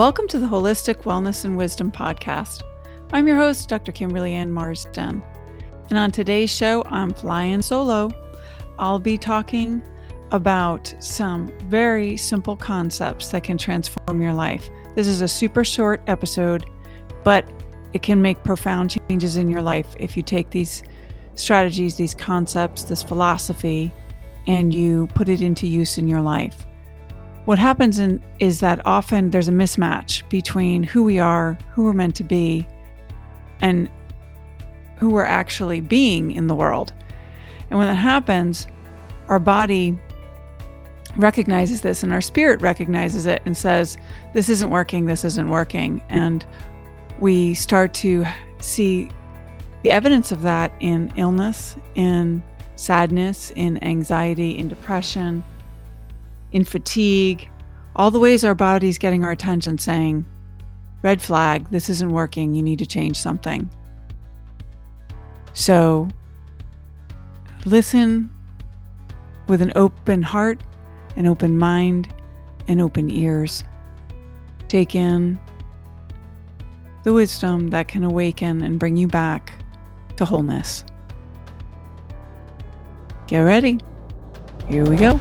Welcome to the Holistic Wellness and Wisdom Podcast. I'm your host, Dr. Kimberly Ann Marsden. And on today's show, I'm flying solo. I'll be talking about some very simple concepts that can transform your life. This is a super short episode, but it can make profound changes in your life if you take these strategies, these concepts, this philosophy, and you put it into use in your life. What happens is that often there's a mismatch between who we are, who we're meant to be, and who we're actually being in the world. And when that happens, our body recognizes this and our spirit recognizes it and says, this isn't working. And we start to see the evidence of that in illness, in sadness, in anxiety, in depression, in fatigue, all the ways our body's getting our attention saying, red flag, this isn't working, you need to change something. So listen with an open heart, an open mind, and open ears. Take in the wisdom that can awaken and bring you back to wholeness. Get ready. Here we go.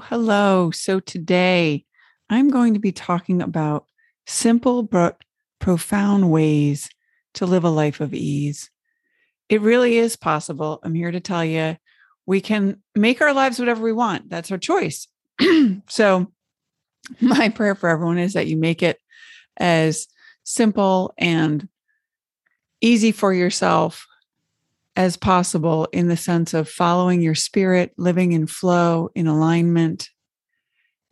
Hello. So today I'm going to be talking about simple but profound ways to live a life of ease. It really is possible. I'm here to tell you, we can make our lives whatever we want. That's our choice. So my prayer for everyone is that you make it as simple and easy for yourself as possible, in the sense of following your spirit, living in flow, in alignment.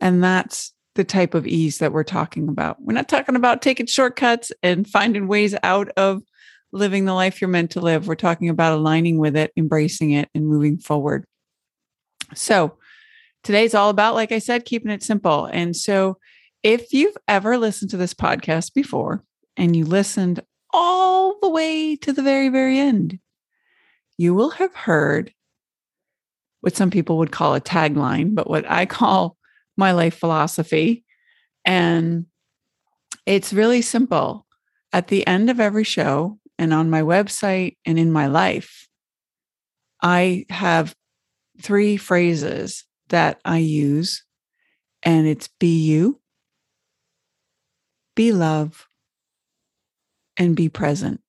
And that's the type of ease that we're talking about. We're not talking about taking shortcuts and finding ways out of living the life you're meant to live. We're talking about aligning with it, embracing it, and moving forward. So today's all about, like I said, keeping it simple. And so if you've ever listened to this podcast before and you listened all the way to the very, very end, you will have heard what some people would call a tagline, but what I call my life philosophy. And it's really simple. At the end of every show and on my website and in my life, I have three phrases that I use, and it's be you, be love, and be present.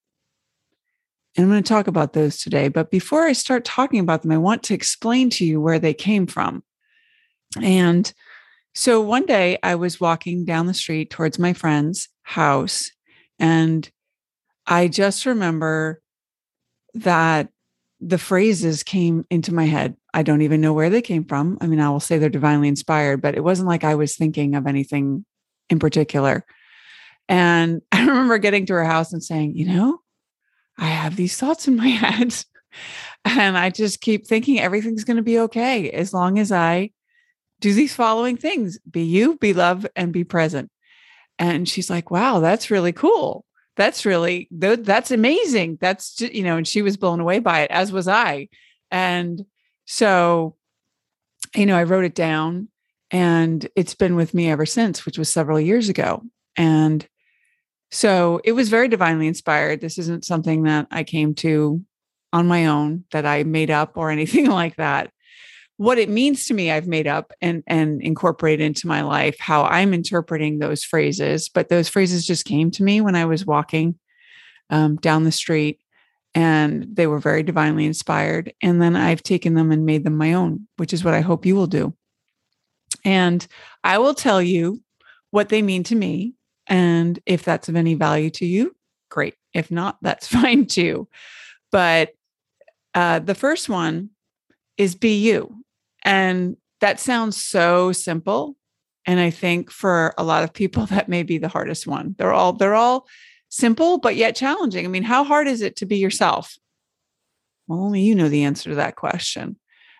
And I'm going to talk about those today. But before I start talking about them, I want to explain to you where they came from. And so one day I was walking down the street towards my friend's house, and I just remember that the phrases came into my head. I don't even know where they came from. I mean, I will say they're divinely inspired, but it wasn't like I was thinking of anything in particular. And I remember getting to her house and saying, you know, I have these thoughts in my head and I just keep thinking everything's going to be okay as long as I do these following things: be you, be love, and be present. And she's like, wow, that's really cool. That's amazing. That's, you know, and she was blown away by it, as was I. And so, you know, I wrote it down and it's been with me ever since, which was several years ago. And so it was very divinely inspired. This isn't something that I came to on my own, that I made up or anything like that. What it means to me, I've made up and incorporated into my life, how I'm interpreting those phrases. But those phrases just came to me when I was walking down the street, and they were very divinely inspired. And then I've taken them and made them my own, which is what I hope you will do. And I will tell you what they mean to me. And if that's of any value to you, great. If not, that's fine too. But the first one is be you. And that sounds so simple. And I think for a lot of people, that may be the hardest one. They're all simple, but yet challenging. I mean, how hard is it to be yourself? Well, only you know the answer to that question.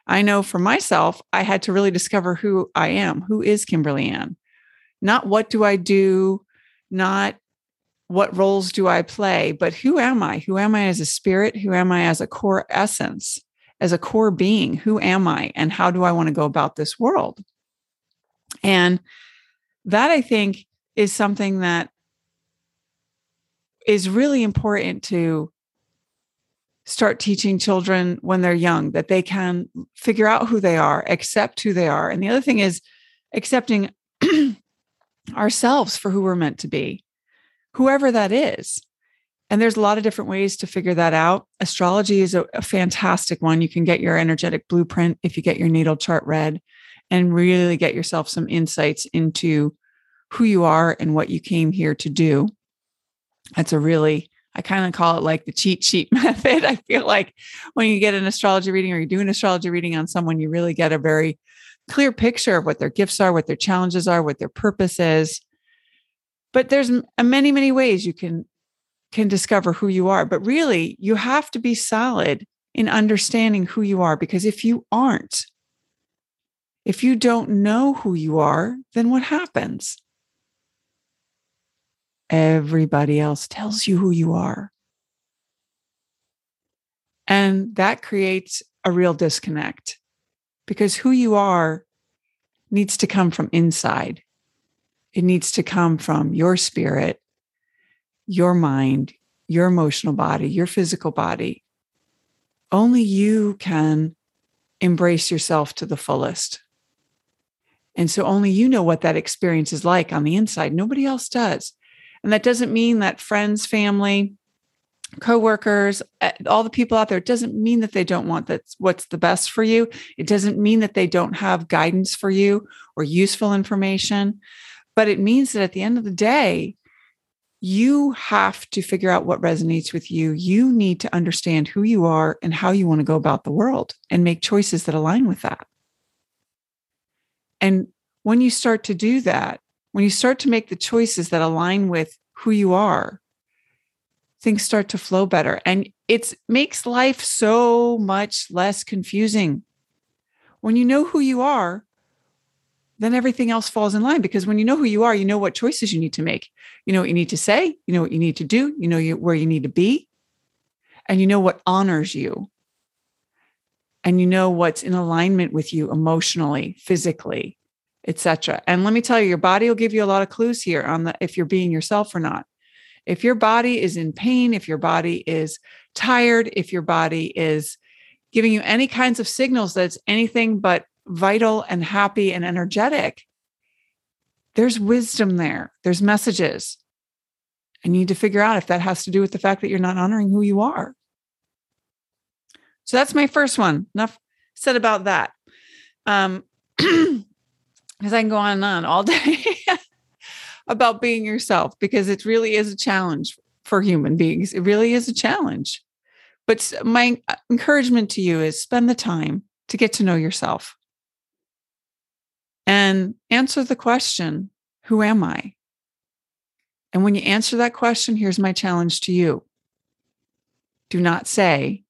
I know for myself, I had to really discover who I am. Who is Kimberly Ann? Not what do I do? Not what roles do I play, but who am I? Who am I as a spirit? Who am I as a core essence, as a core being? Who am I? And how do I want to go about this world? And that, I think, is something that is really important to start teaching children when they're young, that they can figure out who they are, accept who they are. And the other thing is accepting ourselves for who we're meant to be, whoever that is. And there's a lot of different ways to figure that out. Astrology is a fantastic one. You can get your energetic blueprint if you get your natal chart read and really get yourself some insights into who you are and what you came here to do. That's a really, I kind of call it like the cheat sheet method. I feel like when you get an astrology reading or you do an astrology reading on someone, you really get a very clear picture of what their gifts are, what their challenges are, what their purpose is. But there's many, many ways you can discover who you are. But really, you have to be solid in understanding who you are, because if you aren't, if you don't know who you are, then what happens? Everybody else tells you who you are. And that creates a real disconnect, because who you are needs to come from inside. It needs to come from your spirit, your mind, your emotional body, your physical body. Only you can embrace yourself to the fullest. And so only you know what that experience is like on the inside. Nobody else does. And that doesn't mean that friends, family, coworkers, all the people out there, it doesn't mean that they don't want that's what's the best for you. It doesn't mean that they don't have guidance for you or useful information. But it means that at the end of the day, you have to figure out what resonates with you. You need to understand who you are and how you want to go about the world and make choices that align with that. And when you start to do that, when you start to make the choices that align with who you are, things start to flow better. And it makes life so much less confusing. When you know who you are, then everything else falls in line, because when you know who you are, you know what choices you need to make. You know what you need to say. You know what you need to do. You know where you need to be. And you know what honors you. And you know what's in alignment with you emotionally, physically, etc. And let me tell you, your body will give you a lot of clues here on the if you're being yourself or not. If your body is in pain, if your body is tired, if your body is giving you any kinds of signals that's anything but vital and happy and energetic, there's wisdom there. There's messages. And you need to figure out if that has to do with the fact that you're not honoring who you are. So that's my first one. Enough said about that. Because I can go on all day about being yourself, because it really is a challenge for human beings. It really is a challenge. But my encouragement to you is spend the time to get to know yourself and answer the question, who am I? And when you answer that question, here's my challenge to you. Do not say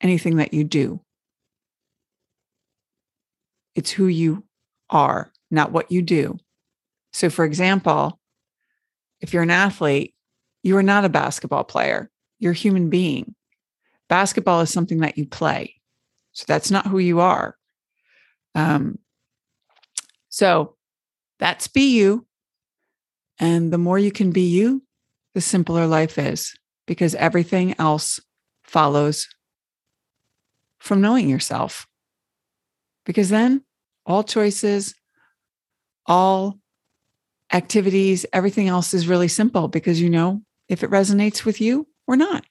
anything that you do. It's who you are, not what you do. So for example, if you're an athlete, you are not a basketball player. You're a human being. Basketball is something that you play. So that's not who you are. So that's be you. And the more you can be you, the simpler life is, because everything else follows from knowing yourself. Because then all choices, all activities, everything else is really simple, because you know if it resonates with you or not.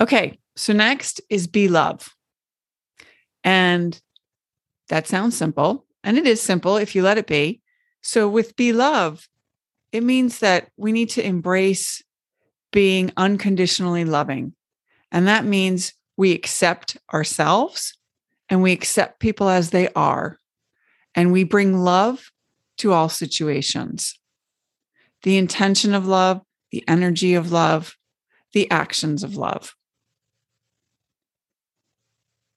Okay, so next is be love. And that sounds simple, and it is simple if you let it be. So with be love, it means that we need to embrace being unconditionally loving. And that means we accept ourselves and we accept people as they are. And we bring love to all situations. The intention of love, the energy of love, the actions of love.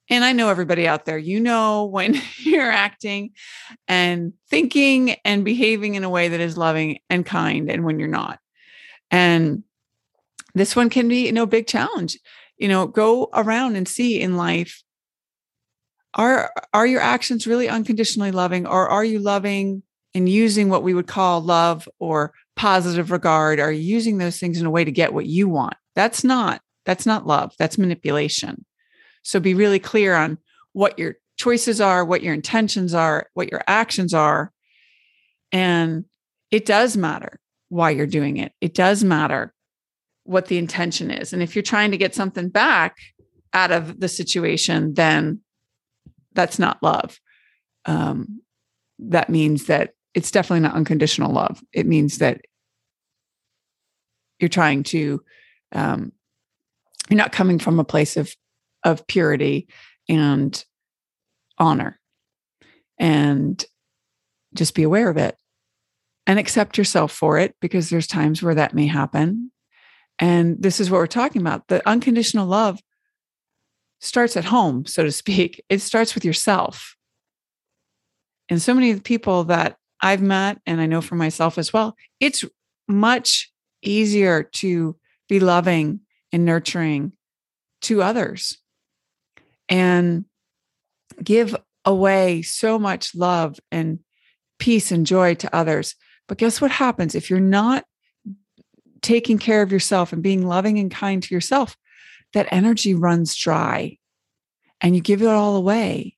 And I know everybody out there, you know, when you're acting and thinking and behaving in a way that is loving and kind, and when you're not. And this one can be, big challenge. Go around and see in life, are your actions really unconditionally loving, or are you loving and using what we would call love or positive regard? Are you using those things in a way to get what you want? That's not love. That's manipulation. So be really clear on what your choices are, what your intentions are, what your actions are. And it does matter why you're doing it. It does matter what the intention is. And if you're trying to get something back out of the situation, then that's not love. That means that it's definitely not unconditional love. It means that you're trying to, you're not coming from a place of purity and honor. And just be aware of it and accept yourself for it, because there's times where that may happen. And this is what we're talking about. The unconditional love starts at home, so to speak. It starts with yourself. And so many of the people that I've met, and I know for myself as well, it's much easier to be loving and nurturing to others and give away so much love and peace and joy to others. But guess what happens if you're not taking care of yourself and being loving and kind to yourself? That energy runs dry and you give it all away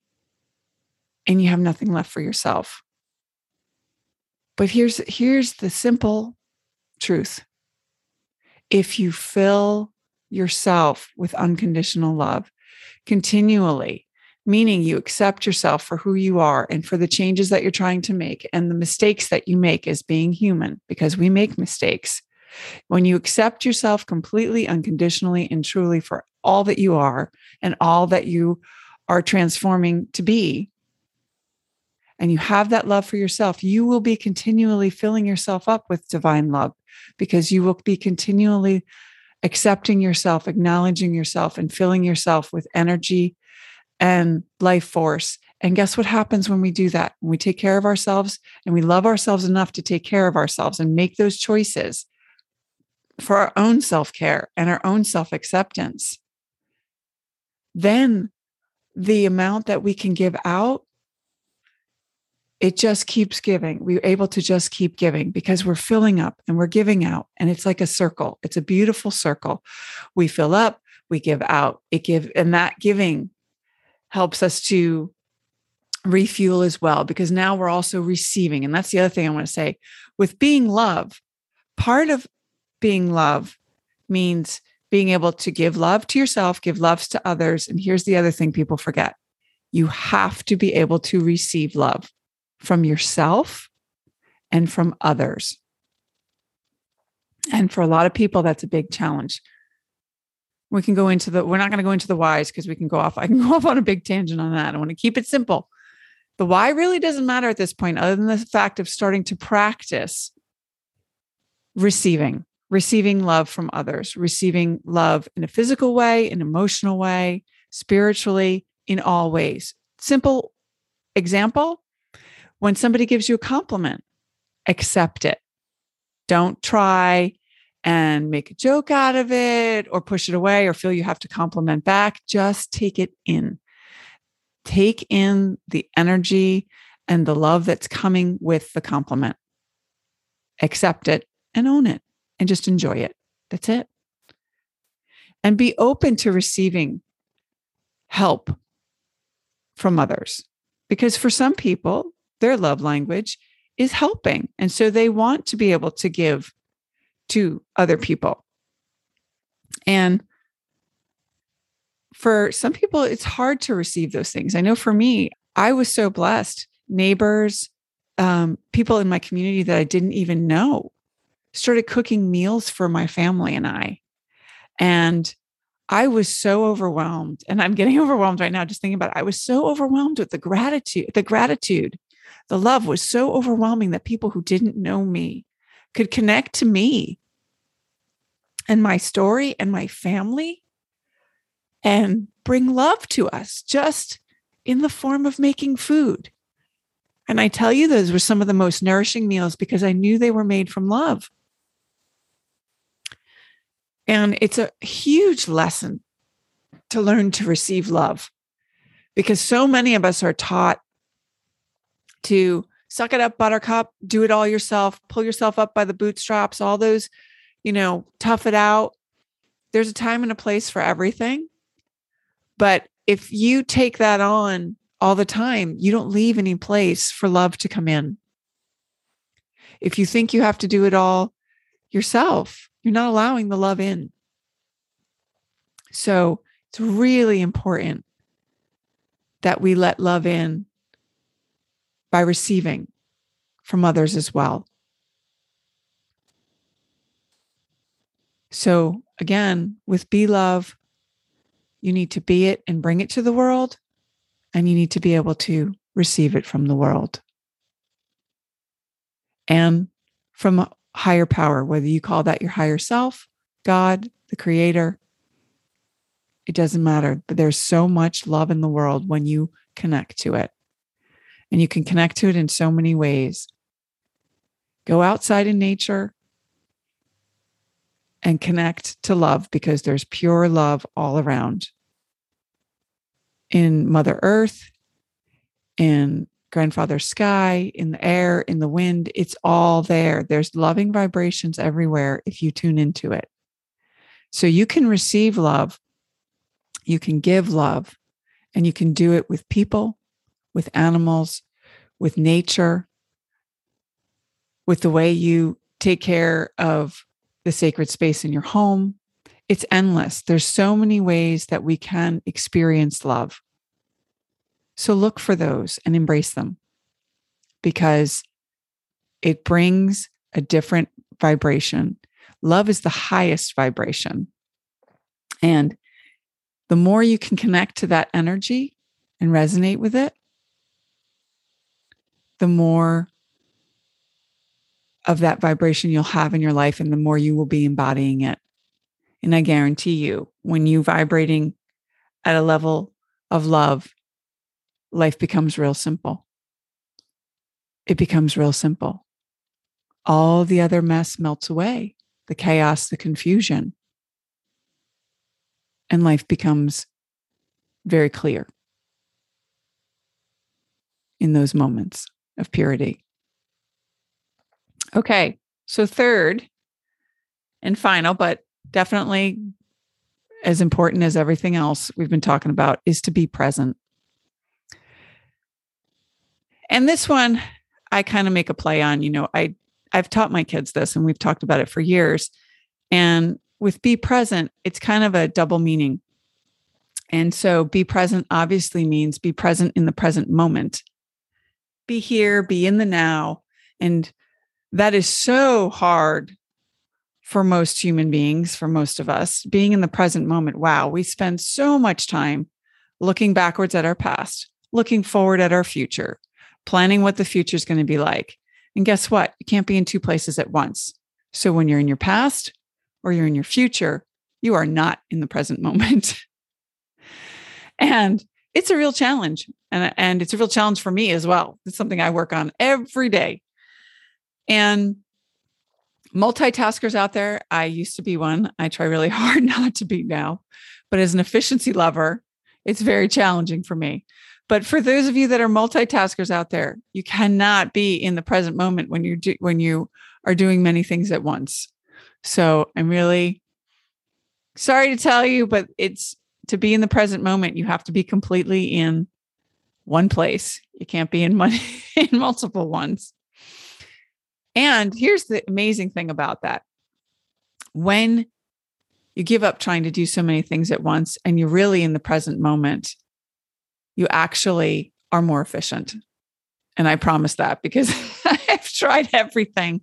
and you have nothing left for yourself. But here's the simple truth. If you fill yourself with unconditional love continually, meaning you accept yourself for who you are and for the changes that you're trying to make and the mistakes that you make as being human, because we make mistakes. When you accept yourself completely, unconditionally, and truly for all that you are and all that you are transforming to be, and you have that love for yourself, you will be continually filling yourself up with divine love, because you will be continually accepting yourself, acknowledging yourself, and filling yourself with energy and life force. And guess what happens when we do that? When we take care of ourselves and we love ourselves enough to take care of ourselves and make those choices for our own self-care and our own self-acceptance, then the amount that we can give out, it just keeps giving. We're able to just keep giving because we're filling up and we're giving out. And it's like a circle. It's a beautiful circle. We fill up, we give out, and that giving helps us to refuel as well, because now we're also receiving. And that's the other thing I want to say with being love. Part of being love means being able to give love to yourself, give love to others. And here's the other thing people forget. You have to be able to receive love from yourself and from others. And for a lot of people, that's a big challenge. We're not going to go into the whys, because I can go off on a big tangent on that. I want to keep it simple. The why really doesn't matter at this point, other than the fact of starting to practice receiving love from others, receiving love in a physical way, an emotional way, spiritually, in all ways. Simple example, when somebody gives you a compliment, accept it. Don't try and make a joke out of it or push it away or feel you have to compliment back. Just take it in. Take in the energy and the love that's coming with the compliment. Accept it and own it. And just enjoy it. That's it. And be open to receiving help from others. Because for some people, their love language is helping. And so they want to be able to give to other people. And for some people, it's hard to receive those things. I know for me, I was so blessed. Neighbors, people in my community that I didn't even know started cooking meals for my family and I. And I was so overwhelmed, and I'm getting overwhelmed right now just thinking about it. I was so overwhelmed with the gratitude. The love was so overwhelming that people who didn't know me could connect to me and my story and my family and bring love to us just in the form of making food. And I tell you, those were some of the most nourishing meals because I knew they were made from love. And it's a huge lesson to learn to receive love, because so many of us are taught to suck it up, buttercup, do it all yourself, pull yourself up by the bootstraps, all those, tough it out. There's a time and a place for everything. But if you take that on all the time, you don't leave any place for love to come in. If you think you have to do it all yourself, you're not allowing the love in. So it's really important that we let love in by receiving from others as well. So again, with Be Love, you need to be it and bring it to the world, and you need to be able to receive it from the world and from a higher power, whether you call that your higher self, God, the creator, it doesn't matter. But there's so much love in the world when you connect to it. And you can connect to it in so many ways. Go outside in nature and connect to love, because there's pure love all around. In Mother Earth, in Grandfather Sky, in the air, in the wind, it's all there. There's loving vibrations everywhere if you tune into it. So you can receive love, you can give love, and you can do it with people, with animals, with nature, with the way you take care of the sacred space in your home. It's endless. There's so many ways that we can experience love. So look for those and embrace them, because it brings a different vibration. Love is the highest vibration. And the more you can connect to that energy and resonate with it, the more of that vibration you'll have in your life, and the more you will be embodying it. And I guarantee you, when you're vibrating at a level of love, life becomes real simple. It becomes real simple. All the other mess melts away, the chaos, the confusion, and life becomes very clear in those moments of purity. Okay, so third and final, but definitely as important as everything else we've been talking about, is to be present. And this one, I kind of make a play on, I've taught my kids this, and we've talked about it for years. And with be present, it's kind of a double meaning. And so be present obviously means be present in the present moment. Be here, be in the now. And that is so hard for most human beings, for most of us, being in the present moment. Wow, we spend so much time looking backwards at our past, looking forward at our future, planning what the future is going to be like. And guess what? You can't be in two places at once. So when you're in your past or you're in your future, you are not in the present moment. And it's a real challenge. And it's a real challenge for me as well. It's something I work on every day. And multitaskers out there, I used to be one. I try really hard not to be now. But as an efficiency lover, it's very challenging for me. But for those of you that are multitaskers out there, you cannot be in the present moment when you are doing many things at once. So I'm really sorry to tell you, but it's to be in the present moment, you have to be completely in one place. You can't be in multiple ones. And here's the amazing thing about that. When you give up trying to do so many things at once and you're really in the present moment, you actually are more efficient. And I promise that, because I've tried everything,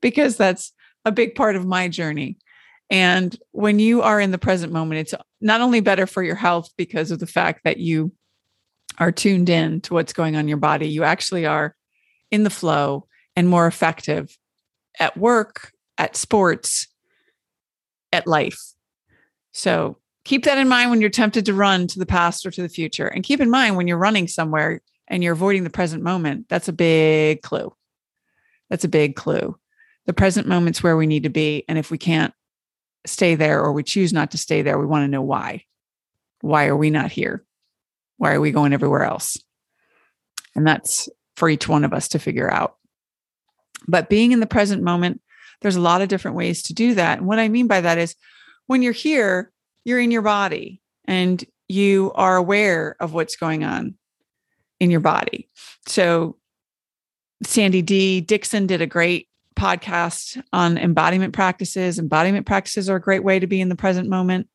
because that's a big part of my journey. And when you are in the present moment, it's not only better for your health because of the fact that you are tuned in to what's going on in your body, you actually are in the flow and more effective at work, at sports, at life. So Keep that in mind when you're tempted to run to the past or to the future. And keep in mind when you're running somewhere and you're avoiding the present moment, that's a big clue. That's a big clue. The present moment's where we need to be. And if we can't stay there or we choose not to stay there, we want to know why. Why are we not here? Why are we going everywhere else? And that's for each one of us to figure out. But being in the present moment, there's a lot of different ways to do that. And what I mean by that is when you're here, you're in your body and you are aware of what's going on in your body. So Sandy D. Dixon did a great podcast on embodiment practices. Embodiment practices are a great way to be in the present moment.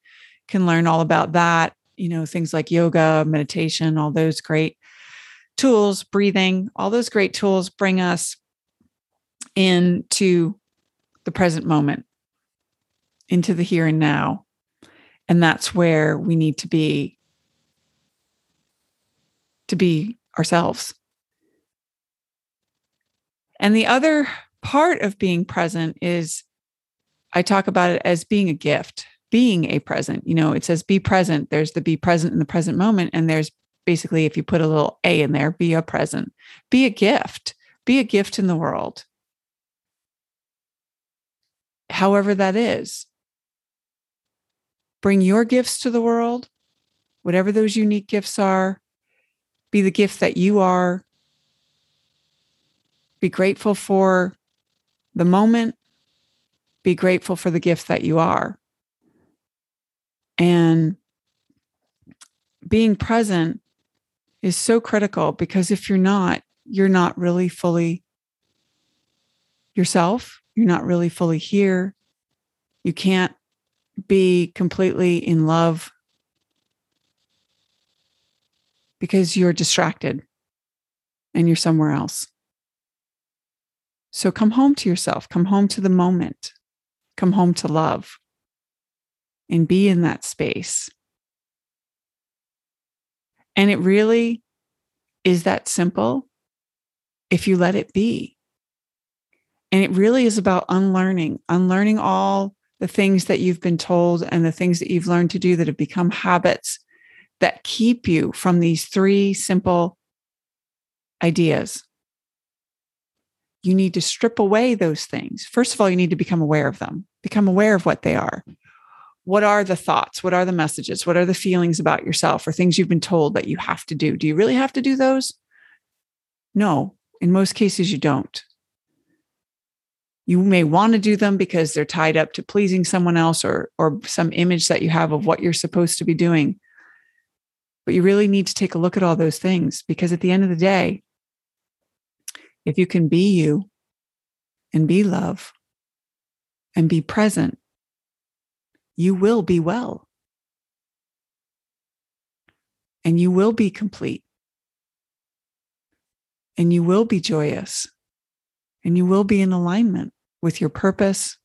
Can learn all about that, you know, things like yoga, meditation, all those great tools, breathing, all those great tools bring us into the present moment, into the here and now. And that's where we need to be ourselves. And the other part of being present is, I talk about it as being a gift, being a present. You know, it says be present. There's the be present in the present moment. And there's basically, if you put a little A in there, be a present, be a gift in the world. However that is, bring your gifts to the world, whatever those unique gifts are, be the gift that you are, be grateful for the moment, be grateful for the gift that you are. And being present is so critical because if you're not really fully yourself. You're not really fully here. You can't be completely in love because you're distracted and you're somewhere else. So come home to yourself, come home to the moment, come home to love and be in that space. And it really is that simple if you let it be. And it really is about unlearning all the things that you've been told and the things that you've learned to do that have become habits that keep you from these three simple ideas. You need to strip away those things. First of all, you need to become aware of them. Become aware of what they are. What are the thoughts? What are the messages? What are the feelings about yourself or things you've been told that you have to do? Do you really have to do those? No, in most cases you don't. You may want to do them because they're tied up to pleasing someone else or some image that you have of what you're supposed to be doing. But you really need to take a look at all those things because at the end of the day, if you can be you and be love and be present, you will be well. And you will be complete. And you will be joyous. And you will be in alignment with your purpose,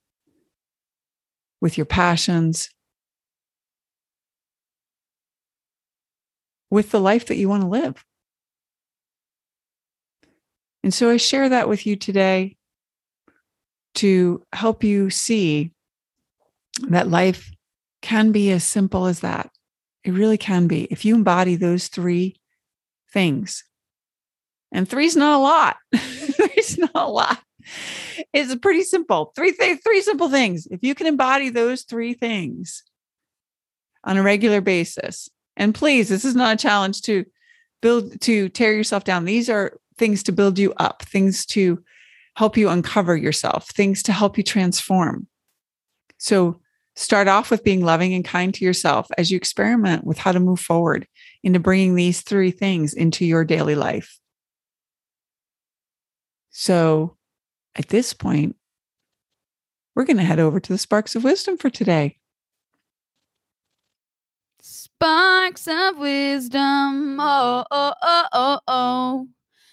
with your passions, with the life that you want to live. And so I share that with you today to help you see that life can be as simple as that. It really can be. If you embody those three things, and three's not a lot. Three's not a lot. It's pretty simple. Three simple things. If you can embody those three things on a regular basis, and please, this is not a challenge to tear yourself down. These are things to build you up, things to help you uncover yourself, things to help you transform. So start off with being loving and kind to yourself as you experiment with how to move forward into bringing these three things into your daily life. So at this point, we're going to head over to the Sparks of Wisdom for today. Sparks of Wisdom. Oh, oh, oh, oh, oh.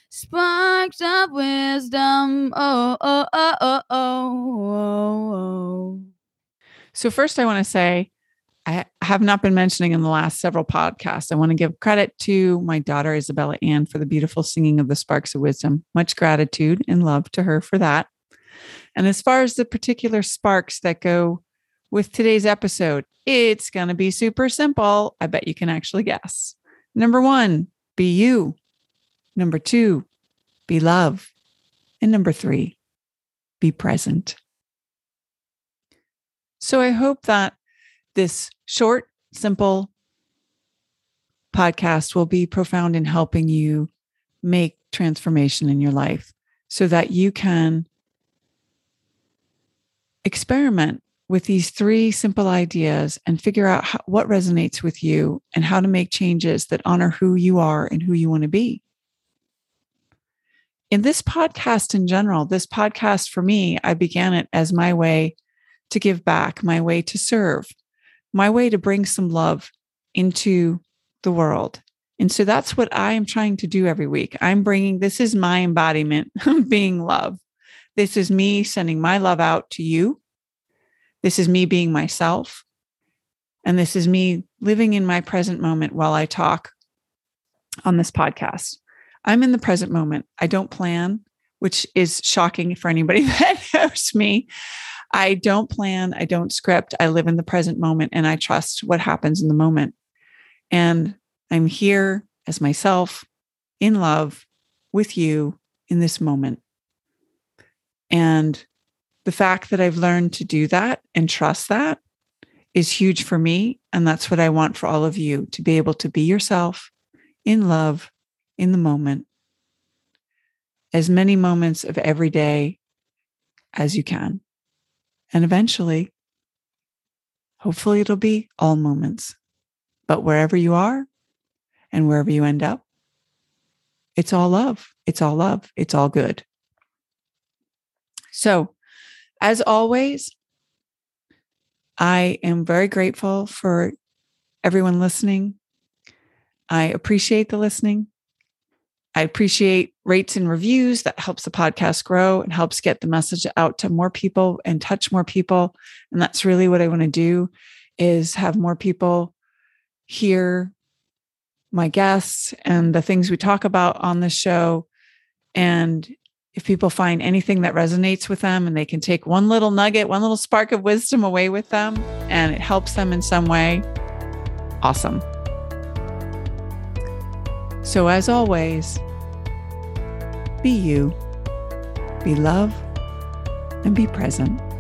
Sparks of Wisdom. Oh, oh, oh, oh, oh, oh. So first I want to say, I have not been mentioning in the last several podcasts. I want to give credit to my daughter, Isabella Ann, for the beautiful singing of the Sparks of Wisdom. Much gratitude and love to her for that. And as far as the particular sparks that go with today's episode? It's going to be super simple. I bet you can actually guess. Number one, be you. Number two, be love. And number three, be present. So I hope that this short, simple podcast will be profound in helping you make transformation in your life so that you can experiment with these three simple ideas and figure out what resonates with you and how to make changes that honor who you are and who you want to be. In this podcast in general, this podcast for me, I began it as my way to give back, my way to serve, my way to bring some love into the world. And so that's what I am trying to do every week. This is my embodiment of being love. This is me sending my love out to you. This is me being myself. And this is me living in my present moment while I talk on this podcast. I'm in the present moment. I don't plan, which is shocking for anybody that knows me. I don't plan. I don't script. I live in the present moment and I trust what happens in the moment. And I'm here as myself in love with you in this moment. And the fact that I've learned to do that and trust that is huge for me. And that's what I want for all of you, to be able to be yourself in love in the moment, as many moments of every day as you can. And eventually, hopefully it'll be all moments, but wherever you are and wherever you end up, it's all love. It's all love. It's all good. So, as always, I am very grateful for everyone listening. I appreciate the listening. I appreciate rates and reviews. That helps the podcast grow and helps get the message out to more people and touch more people. And that's really what I want to do, is have more people hear my guests and the things we talk about on the show. And if people find anything that resonates with them and they can take one little nugget, one little spark of wisdom away with them, and it helps them in some way, awesome. So as always, be you, be love, and be present.